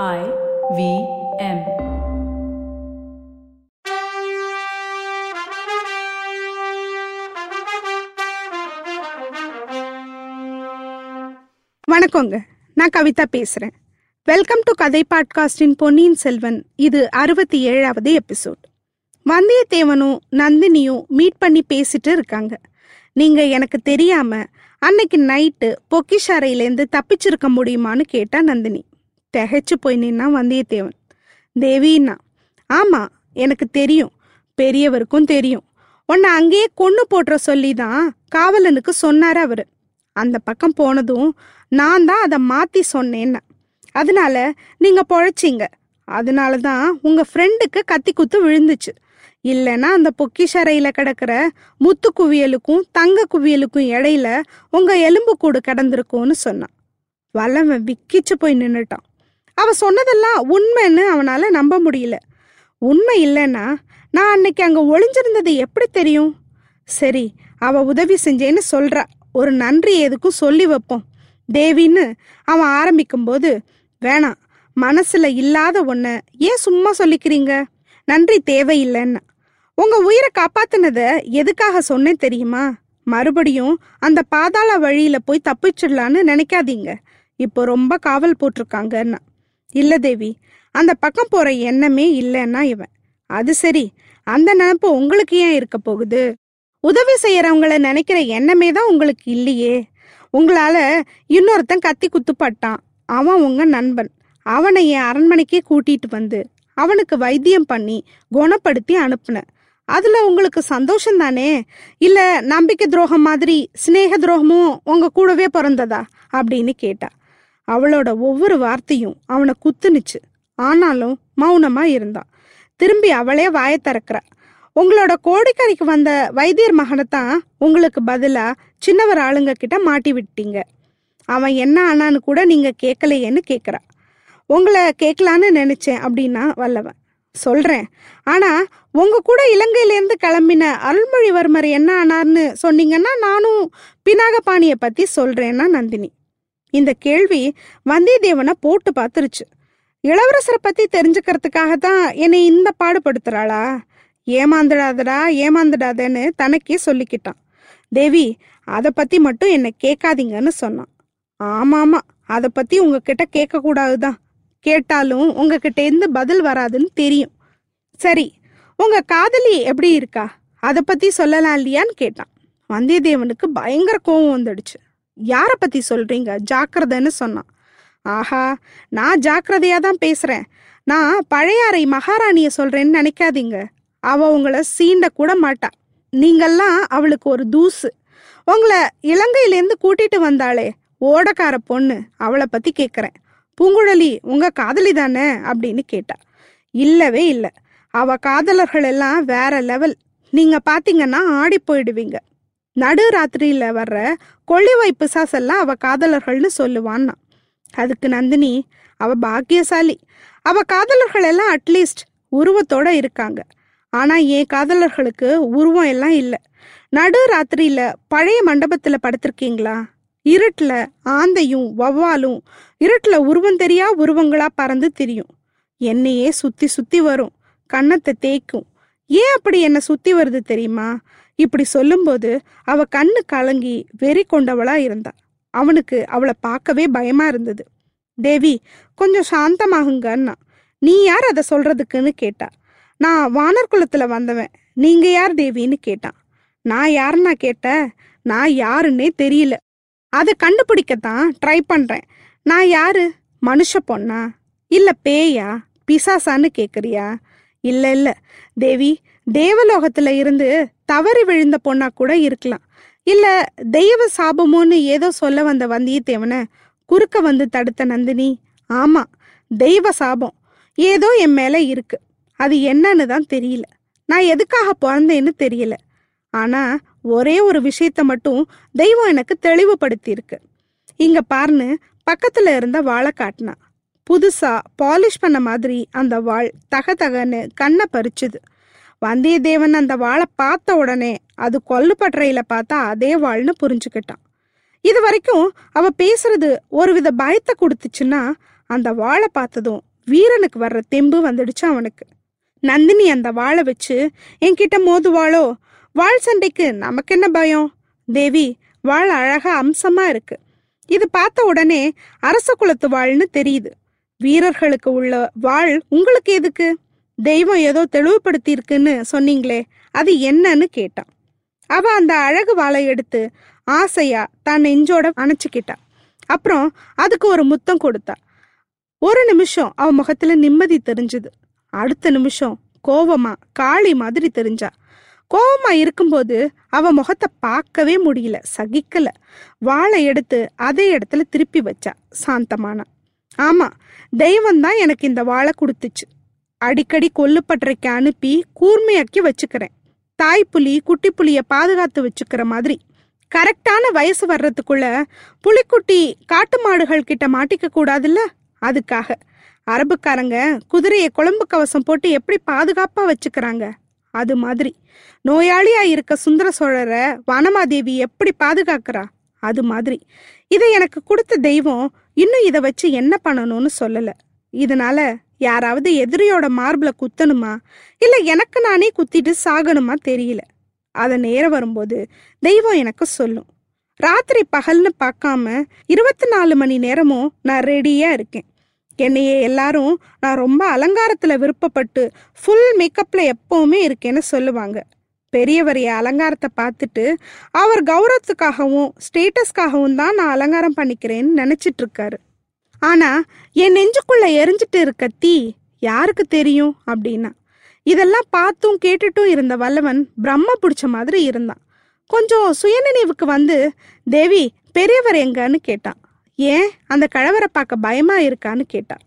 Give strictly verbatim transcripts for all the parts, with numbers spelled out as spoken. I V M. வணக்கங்க, நான் கவிதா பேசுறேன். வெல்கம் டு கதை பாட்காஸ்டின் பொன்னியின் செல்வன். இது அறுபத்தி ஏழாவது எபிசோட். வந்தியத்தேவனும் நந்தினியும் மீட் பண்ணி பேசிட்டு இருக்காங்க. நீங்க எனக்கு தெரியாம அன்னைக்கு நைட்டு பொக்கிசாரையிலேருந்து தப்பிச்சிருக்க முடியுமான்னு கேட்டா நந்தினி. திகைச்சு போய் நின்னா வந்தியத்தேவன். தேவின்னா, ஆமா எனக்கு தெரியும், பெரியவருக்கும் தெரியும். உன்னை அங்கேயே கொன்று போட்டுற சொல்லி தான் காவலனுக்கு சொன்னார் அவரு. அந்த பக்கம் போனதும் நான் தான் அதை மாற்றி சொன்னேன்னா, அதனால நீங்க பொழைச்சிங்க. அதனால தான் உங்க ஃப்ரெண்டுக்கு கத்தி குத்து விழுந்துச்சு. இல்லைன்னா அந்த பொக்கிஷறையில கிடக்கிற முத்து குவியலுக்கும் தங்க குவியலுக்கும் இடையில உங்க எலும்பு கூடு கிடந்திருக்கும்னு சொன்னான். வல்லவன் விக்கிச்சு போய் நின்றுட்டான். அவன் சொன்னதெல்லாம் உண்மைன்னு அவனால நம்ப முடியல. உண்மை இல்லைன்னா நான் அன்னைக்கு அங்கே ஒளிஞ்சிருந்தது எப்படி தெரியும்? சரி, அவ உதவி செஞ்சேன்னு சொல்றா, ஒரு நன்றி எதுக்கும் சொல்லி வைப்போம் தேவின்னு அவன் ஆரம்பிக்கும்போது, வேணாம், மனசுல இல்லாத ஒன்று ஏன் சும்மா சொல்லிக்கிறீங்க, நன்றி தேவையில்லைன்னா. உங்க உயிரை காப்பாத்தினதை எதுக்காக சொன்னேன் தெரியுமா? மறுபடியும் அந்த பாதாள வழியில போய் தப்பிச்சிடலான்னு நினைக்காதீங்க, இப்போ ரொம்ப காவல் போட்டிருக்காங்கன்னா. இல்லை தேவி, அந்த பக்கம் போற எண்ணமே இல்லைன்னா இவன். அது சரி, அந்த நினப்பு உங்களுக்கு ஏன் இருக்க போகுது? உதவி செய்யறவங்கள நினைக்கிற எண்ணமே தான் உங்களுக்கு இல்லையே. உங்களால இன்னொருத்தன் கத்தி குத்துப்பட்டான், அவன் உங்க நண்பன். அவனை என் அரண்மனைக்கே கூட்டிட்டு வந்து அவனுக்கு வைத்தியம் பண்ணி குணப்படுத்தி அனுப்புன, அதுல உங்களுக்கு சந்தோஷம் தானே? இல்ல நம்பிக்கை துரோகம் மாதிரி சிநேக துரோகமும் உங்க கூடவே பிறந்ததா அப்படின்னு கேட்டா. அவளோட ஒவ்வொரு வார்த்தையும் அவனை குத்துனுச்சு. ஆனாலும் மௌனமா இருந்தான். திரும்பி அவளே வாய திறக்கிற, உங்களோட கோடிக்கரைக்கு வந்த வைத்தியர் மகனைத்தான் உங்களுக்கு பதிலா சின்னவர் ஆளுங்க கிட்ட மாட்டி விட்டீங்க. அவன் என்ன ஆனான்னு கூட நீங்க கேட்கலையேன்னு கேட்குறா. உங்களை கேட்கலான்னு நினைச்சேன் அப்படின்னா வல்லவன். சொல்றேன், ஆனா உங்க கூட இலங்கையிலேருந்து கிளம்பின அருள்மொழிவர்மர் என்ன ஆனார்னு சொன்னீங்கன்னா நானும் பினாகபாணியை பத்தி சொல்றேன்னா நந்தினி. இந்த கேள்வி வந்தியத்தேவனை போட்டு பார்த்துருச்சு. இளவரசரை பத்தி தெரிஞ்சுக்கிறதுக்காக தான் என்னை இந்த பாடுபடுத்துறாளா? ஏமாந்துடாதடா ஏமாந்துடாதேன்னு தனக்கே சொல்லிக்கிட்டான். தேவி, அதை பத்தி மட்டும் என்னை கேட்காதீங்கன்னு சொன்னான். ஆமாமா, அதை பத்தி உங்ககிட்ட கேட்கக்கூடாதுதான், கேட்டாலும் உங்ககிட்ட இருந்து பதில் வராதுன்னு தெரியும். சரி, உங்க காதலி எப்படி இருக்கா, அதை பத்தி சொல்லலாம் இல்லையான்னு கேட்டான். வந்தியத்தேவனுக்கு பயங்கர கோபம் வந்துடுச்சு. யாரை பத்தி சொல்றீங்க ஜாக்கிரதைன்னு சொன்னான். ஆஹா, நான் ஜாக்கிரதையா தான் பேசுறேன். நான் பழையாறை மகாராணிய சொல்றேன்னு நினைக்காதீங்க. அவ உங்களை சீண்ட கூட மாட்டா. நீங்கள்லாம் அவளுக்கு ஒரு தூசு. உங்களை இலங்கையிலேருந்து கூட்டிட்டு வந்தாளே ஓடக்கார பொண்ணு, அவளை பத்தி கேட்குறேன். பூங்குழலி உங்க காதலி தானே அப்படின்னு கேட்டா. இல்லவே இல்லை, அவ காதலர்கள் எல்லாம் வேற லெவல். நீங்க பாத்தீங்கன்னா ஆடி போயிடுவீங்க. நடு ராத்திரியில வர்ற கொள்ளிவாய்ப்பு சாசெல்லாம் அவ காதலர்கள்னு சொல்லுவான்னா. அதுக்கு நந்தினி, அவ பாக்கியசாலி. அவ காதலர்கள் எல்லாம் அட்லீஸ்ட் உருவத்தோட இருக்காங்க. ஆனா என் காதலர்களுக்கு உருவம் எல்லாம் இல்லை. நடு ராத்திரியில பழைய மண்டபத்துல படுத்திருக்கீங்களா? இருட்டில் ஆந்தையும் வவ்வாலும் இருட்டில் உருவம் தெரியா உருவங்களா பறந்து திரியும். என்னையே சுத்தி சுத்தி வரும், கண்ணத்தை தேய்க்கும். ஏன் அப்படி என்னை சுத்தி வருது தெரியுமா? இப்படி சொல்லும்போது அவ கண்ணு கலங்கி வெறி கொண்டவளா இருந்தா. அவனுக்கு அவளை பார்க்கவே பயமா இருந்தது. தேவி கொஞ்சம் சாந்தமாகுங்கன்னா. நீ யார் அதை சொல்றதுக்குன்னு கேட்டா. நான் வானர்குளத்துல வந்தவன். நீங்க யார் தேவின்னு கேட்டான். நான் யாருன்னா கேட்ட, நான் யாருன்னே தெரியல, அதை கண்டுபிடிக்கத்தான் ட்ரை பண்ணுறேன். நான் யாரு, மனுஷ பொண்ணா இல்லை பேயா பிசாசான்னு கேட்குறியா? இல்லை இல்லை தேவி, தேவலோகத்தில் இருந்து தவறி விழுந்த பொண்ணா கூட இருக்கலாம். இல்லை தெய்வ சாபமோன்னு ஏதோ சொல்ல வந்த வந்தியத்தேவனை குறுக்க வந்து தடுத்த நந்தினி. ஆமாம், தெய்வ சாபம் ஏதோ என் மேலே இருக்கு. அது என்னன்னு தான் தெரியல. நான் எதுக்காக பிறந்தேன்னு தெரியல. ஆனால் ஒரே ஒரு விஷயத்த மட்டும் தெய்வம் எனக்கு தெளிவுபடுத்தியிருக்கு. இங்க பாருன்னு பக்கத்துல இருந்த வாழை காட்டினா. புதுசா பாலிஷ் பண்ண மாதிரி அந்த வாள் தக தகன்னு கண்ணை பறிச்சுது. வந்தியத்தேவன் அந்த வாழை பார்த்த உடனே அது கொல்லு பற்றையில பார்த்தா அதே வாள்னு புரிஞ்சுக்கிட்டான். இது வரைக்கும் அவ பேசுறது ஒரு வித பயத்தை கொடுத்துச்சுன்னா, அந்த வாளை பார்த்ததும் வீரனுக்கு வர்ற தெம்பு வந்துடுச்சு அவனுக்கு. நந்தினி அந்த வாளை வச்சு, என்கிட்ட மோது வாளோ, வாள் சண்டைக்கு நமக்கு என்ன பயம், தேவி வாள் அழகா அம்சமா இருக்கு, இது பார்த்த உடனே அரச குலத்து வாள்னு தெரியுது, வீரர்களுக்கு உள்ள வாள் உங்களுக்கு எதுக்கு, தெய்வம் ஏதோ தெளிவுபடுத்தி இருக்குன்னு சொன்னீங்களே அது என்னன்னு கேட்டான். அவ அந்த அழகு வாளை எடுத்து ஆசையா தான் நெஞ்சோட அணைச்சிக்கிட்டா. அப்புறம் அதுக்கு ஒரு முத்தம் கொடுத்தா. ஒரு நிமிஷம் அவ முகத்துல நிம்மதி தெரிஞ்சுது. அடுத்த நிமிஷம் கோவமா காளி மாதிரி தெரிஞ்சா. கோவமா இருக்கும்போது அவ முகத்தை பார்க்கவே முடியல, சகிக்கல. வாளை எடுத்து அதே இடத்துல திருப்பி வச்சா. சாந்தமானா, ஆமா தெய்வம்தான் எனக்கு இந்த வாளை கொடுத்துச்சு, அடிக்கடி கொல்லு பற்றைக்கு அனுப்பி கூர்மையாக்கி வச்சுக்கிறேன், தாய்ப்புலி குட்டி புலிய பாதுகாத்து வச்சுக்கிற மாதிரி, கரெக்டான வயசு வர்றதுக்குள்ள புலிக்குட்டி காட்டு மாடுகள் கிட்ட மாட்டிக்க கூடாதுல்ல, அதுக்காக அரபுக்காரங்க குதிரையை குழம்பு கவசம் போட்டு எப்படி பாதுகாப்பா வச்சுக்கிறாங்க அது மாதிரி, நோயாளியா இருக்க சுந்தர சோழரை வாணமாதேவி எப்படி பாதுகாக்கிறா அது மாதிரி, இதை எனக்கு கொடுத்த தெய்வம் இன்னும் இதை வச்சு என்ன பண்ணணும்னு சொல்லல. இதனால யாராவது எதிரியோட மார்புல குத்தணுமா இல்ல எனக்கு நானே குத்திட்டு சாகணுமா தெரியல. அத நேரம் வரும்போது தெய்வம் எனக்கு சொல்லும். ராத்திரி பகல்னு பார்க்காம இருபத்தி நாலு மணி நேரமும் நான் ரெடியா இருக்கேன். என்னையே எல்லாரும் நான் ரொம்ப அலங்காரத்துல விருப்பப்பட்டு ஃபுல் மேக்கப்ல எப்பவுமே இருக்கேன்னு சொல்லுவாங்க. பெரியவரைய அலங்காரத்தை பார்த்துட்டு அவர் கௌரவத்துக்காகவும் ஸ்டேட்டஸ்க்காகவும் தான் நான் அலங்காரம் பண்ணிக்கிறேன்னு நினைச்சிட்டு இருக்காரு. ஆனா என் நெஞ்சுக்குள்ள எரிஞ்சிட்டு இருக்க தீ யாருக்கு தெரியும் அப்படின்னா, இதெல்லாம் பார்த்தும் கேட்டுட்டும் இருந்த வல்லவன் பிரம்ம பிடிச்ச மாதிரி இருந்தான். கொஞ்சம் சுயநினைவுக்கு வந்து, தேவி பெரியவர் எங்கன்னு கேட்டான். ஏன் அந்த கழவரை பார்க்க பயமா இருக்கான்னு கேட்டான்.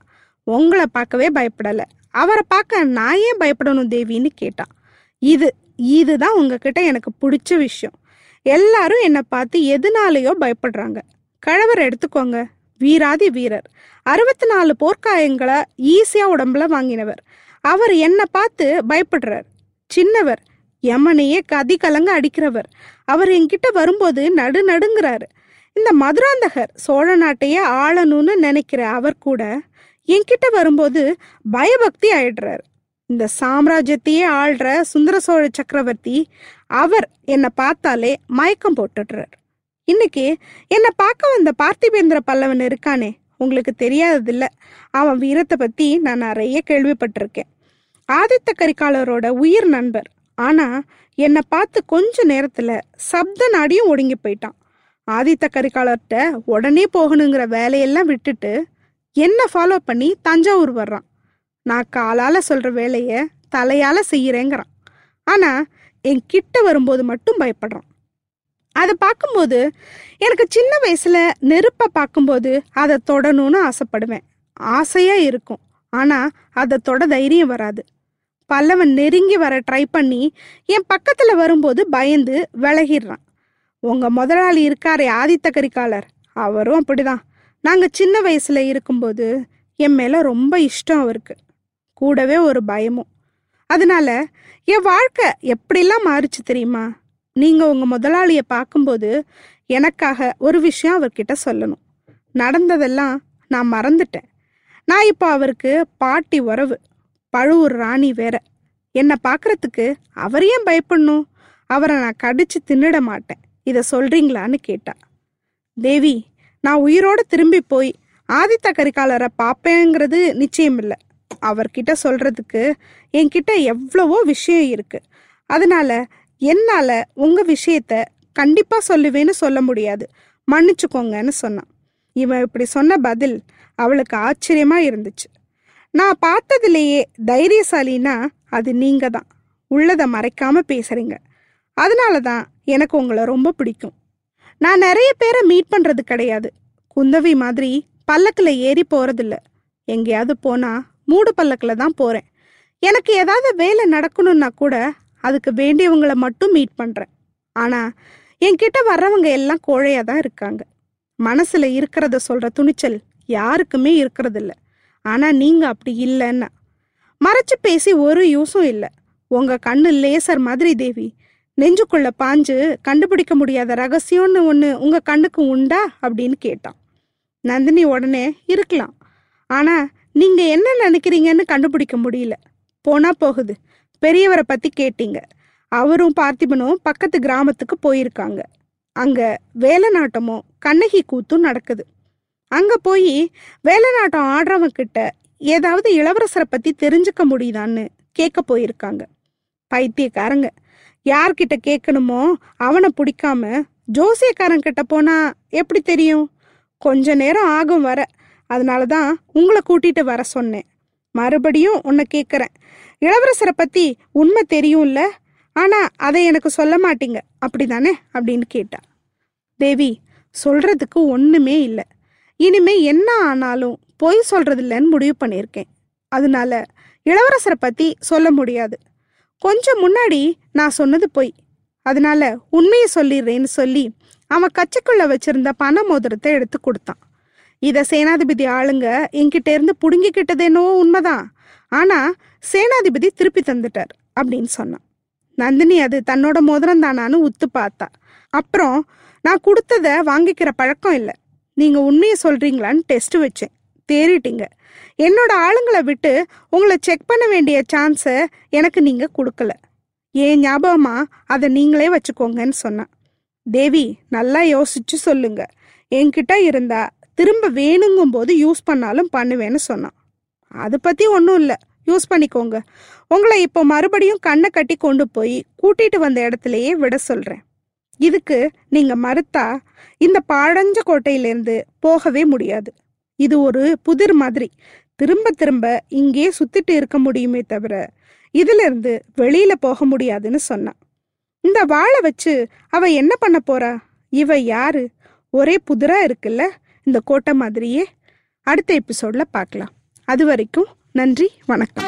உங்களை பார்க்கவே பயப்படல, அவரை பார்க்க நான் ஏன் பயப்படணும் தேவின்னு கேட்டான். இது இதுதான் உங்ககிட்ட எனக்கு பிடிச்ச விஷயம். எல்லாரும் என்னை பார்த்து எதுனாலேயோ பயப்படுறாங்க. கழவரை எடுத்துக்கோங்க, வீராதி வீரர், அறுபத்தி நாலு போர்க்காயங்களை ஈஸியா உடம்புல வாங்கினவர். அவர் என்னை பார்த்து பயப்படுறார். சின்னவர், யமனையே கதி கலங்க அடிக்கிறவர். அவர் என்கிட்ட வரும்போது நடு நடுங்கிறாரு. இந்த மதுராந்தகர் சோழ நாட்டையே ஆளணும்னு நினைக்கிற அவர் கூட என்கிட்ட வரும்போது பயபக்தி ஆயிடுறாரு. இந்த சாம்ராஜ்யத்தையே ஆள்ற சுந்தர சோழ சக்கரவர்த்தி அவர் என்னை பார்த்தாலே மயக்கம் போட்டுடுறார். இன்னைக்கு என்னை பார்க்க வந்த பார்த்திபேந்திர பல்லவன் இருக்கானே, உங்களுக்கு தெரியாததில்ல, அவன் வீரத்தை பத்தி நான் நிறைய கேள்விப்பட்டிருக்கேன். ஆதித்த கரிகாலரோட உயிர் நண்பர். ஆனா என்னை பார்த்து கொஞ்ச நேரத்துல சப்த நாடியும் ஒடுங்கி போயிட்டான். ஆதித்த கரிகாலர்கிட்ட உடனே போகணுங்கிற வேலையெல்லாம் விட்டுட்டு என்னை ஃபாலோ பண்ணி தஞ்சாவூர் வர்றான். நான் காலால சொல்ற வேலையை தலையால செய்யறேங்கிறான். ஆனா என் கிட்ட வரும்போது மட்டும் பயப்படுறான். அதை பார்க்கும்போது எனக்கு சின்ன வயசுல நெருப்பை பார்க்கும்போது அதை தொடணும்னு ஆசைப்படுவேன், ஆசையா இருக்கும். ஆனா அதை தொட தைரியம் வராது. பல்லவன் நெருங்கி வர ட்ரை பண்ணி என் பக்கத்துல வரும்போது பயந்து விலகிடுறான். உங்க முதலாளி இருக்காரே ஆதித்த கரிகாலர், அவரும் அப்படிதான். நாங்க சின்ன வயசுல இருக்கும்போது என் மேல ரொம்ப இஷ்டம் அவருக்கு, கூடவே ஒரு பயமும். அதனால என் வாழ்க்கை எப்படிலாம் மாறிச்சு தெரியுமா? நீங்க உங்க முதலாளிய பார்க்கும்போது எனக்காக ஒரு விஷயம் அவர்கிட்ட சொல்லணும். நடந்ததெல்லாம் நான் மறந்துட்டேன். நான் இப்போ அவருக்கு பாட்டி உறவு, பழுவூர் ராணி வேற. என்னை பார்க்கறதுக்கு அவர் ஏன் பயப்படணும்? அவரை நான் கடிச்சு தின்னிட மாட்டேன், இதை சொல்றீங்களான்னு கேட்டா. தேவி, நான் உயிரோட திரும்பி போய் ஆதித்த கரிகாலரை பார்ப்பேங்கிறது நிச்சயம் இல்லை. அவர்கிட்ட சொல்றதுக்கு என்கிட்ட எவ்வளவோ விஷயம் இருக்கு. அதனால என்னால் உங்கள் விஷயத்த கண்டிப்பாக சொல்லுவேன்னு சொல்ல முடியாது, மன்னிச்சுக்கோங்கன்னு சொன்னான். இவன் இப்படி சொன்ன பதில் அவளுக்கு ஆச்சரியமாக இருந்துச்சு. நான் பார்த்ததுலேயே தைரியசாலின்னா அது நீங்கள் தான், உள்ளதை மறைக்காமல் பேசுகிறீங்க. அதனால தான் எனக்கு உங்களை ரொம்ப பிடிக்கும். நான் நிறைய பேரை மீட் பண்ணுறது கிடையாது. குந்தவி மாதிரி பல்லக்கில் ஏறி போகிறதில்ல. எங்கேயாவது போனால் மூடு பல்லக்கில் தான் போகிறேன். எனக்கு ஏதாவது வேலை நடக்கணும்னா கூட அதுக்கு வேண்டியவங்களை மட்டும் மீட் பண்ணுறேன். ஆனால் என்கிட்ட வர்றவங்க எல்லாம் கோழையாக தான் இருக்காங்க. மனசில் இருக்கிறத சொல்கிற துணிச்சல் யாருக்குமே இருக்கிறதில்ல. ஆனால் நீங்கள் அப்படி இல்லைன்னா மறைச்சி பேசி ஒரு யூஸும் இல்லை. உங்கள் கண்ணு லேசர் மாதிரி தேவி, நெஞ்சுக்குள்ளே பாஞ்சு கண்டுபிடிக்க முடியாத ரகசியம்னு ஒன்று உங்கள் கண்ணுக்கு உண்டா அப்படின்னு கேட்டான். நந்தினி உடனே இருக்கலாம், ஆனா நீங்க என்ன நினைக்கிறீங்கன்னு கண்டுபிடிக்க முடியல. போனா போகுது. பெரியவரை பத்தி கேட்டீங்க. அவரும் பார்த்திபனும் பக்கத்து கிராமத்துக்கு போயிருக்காங்க. அங்க வேலை நாட்டமும் கண்ணகி கூத்தும் நடக்குது. அங்க போய் வேலை நாட்டம் ஆடுறவங்கிட்ட ஏதாவது இளவரசரை பத்தி தெரிஞ்சுக்க முடியுதான்னு கேட்க போயிருக்காங்க. பைத்தியக்காரங்க, யார்கிட்ட கேட்கணுமோ அவனை பிடிக்காம ஜோசியக்காரங்கிட்ட போனா எப்படி தெரியும்? கொஞ்ச நேரம் ஆகும் வர. அதனாலதான் உங்களை கூட்டிட்டு வர சொன்னேன். மறுபடியும் உன்னை கேட்குறேன், இளவரசரை பத்தி உண்மை தெரியும்ல, ஆனா அதை எனக்கு சொல்ல மாட்டீங்க அப்படிதானே அப்படின்னு கேட்டா. தேவி, சொல்றதுக்கு ஒண்ணுமே இல்லை. இனிமே என்ன ஆனாலும் பொய் சொல்றது இல்லைன்னு முடிவு பண்ணியிருக்கேன். அதனால இளவரசரை பத்தி சொல்ல முடியாது. கொஞ்சம் முன்னாடி நான் சொன்னது பொய், அதனால உண்மையை சொல்லிடுறேன்னு சொல்லி அவன் கச்சைக்குள்ள வச்சிருந்த பண மோதிரத்தை எடுத்து கொடுத்தான். இதை சேனாதிபதி ஆளுங்க என்கிட்ட இருந்து புடுங்கிக்கிட்டது என்னவோ உண்மைதான், ஆனா சேனாதிபதி திருப்பி தந்துட்டார் அப்படின்னு சொன்னான். நந்தினி அது தன்னோட மோதிரம் தானான்னு உத்து பார்த்தா. அப்புறம் நான் கொடுத்ததை வாங்கிக்கிற பழக்கம் இல்லை, நீங்க உண்மையை சொல்றீங்களான்னு டெஸ்ட் வச்சேன், தேறிட்டீங்க. என்னோட ஆளுங்களை விட்டு உங்களை செக் பண்ண வேண்டிய சான்ஸை எனக்கு நீங்க கொடுக்கல. ஏன் ஞாபகமா அதை நீங்களே வச்சுக்கோங்கன்னு சொன்னான். தேவி, நல்லா யோசிச்சு சொல்லுங்க, என்கிட்ட இருந்தா திரும்ப வேணுங்கும் போது யூஸ் பண்ணாலும் பண்ணுவேன்னு சொன்னான். அதை பத்தி ஒன்றும் இல்லை, யூஸ் பண்ணிக்கோங்க. உங்களை இப்போ மறுபடியும் கண்ணை கட்டி கொண்டு போய் கூட்டிட்டு வந்த இடத்துலையே விட சொல்றேன். இதுக்கு நீங்க மறுத்தா இந்த பழஞ்ச கோட்டையிலேருந்து போகவே முடியாது. இது ஒரு புதிர் மாதிரி, திரும்ப திரும்ப இங்கே சுத்திட்டு இருக்க முடியுமே தவிர இதுல இருந்து வெளியில போக முடியாதுன்னு சொன்னான். இந்த வாளை வச்சு அவ என்ன பண்ண போறா? இவ யாரு? ஒரே புதிரா இருக்குல்ல இந்த கோட்டை மாதிரியே. அடுத்த எபிசோட்ல பார்க்கலாம். அது வரைக்கும் நன்றி, வணக்கம்.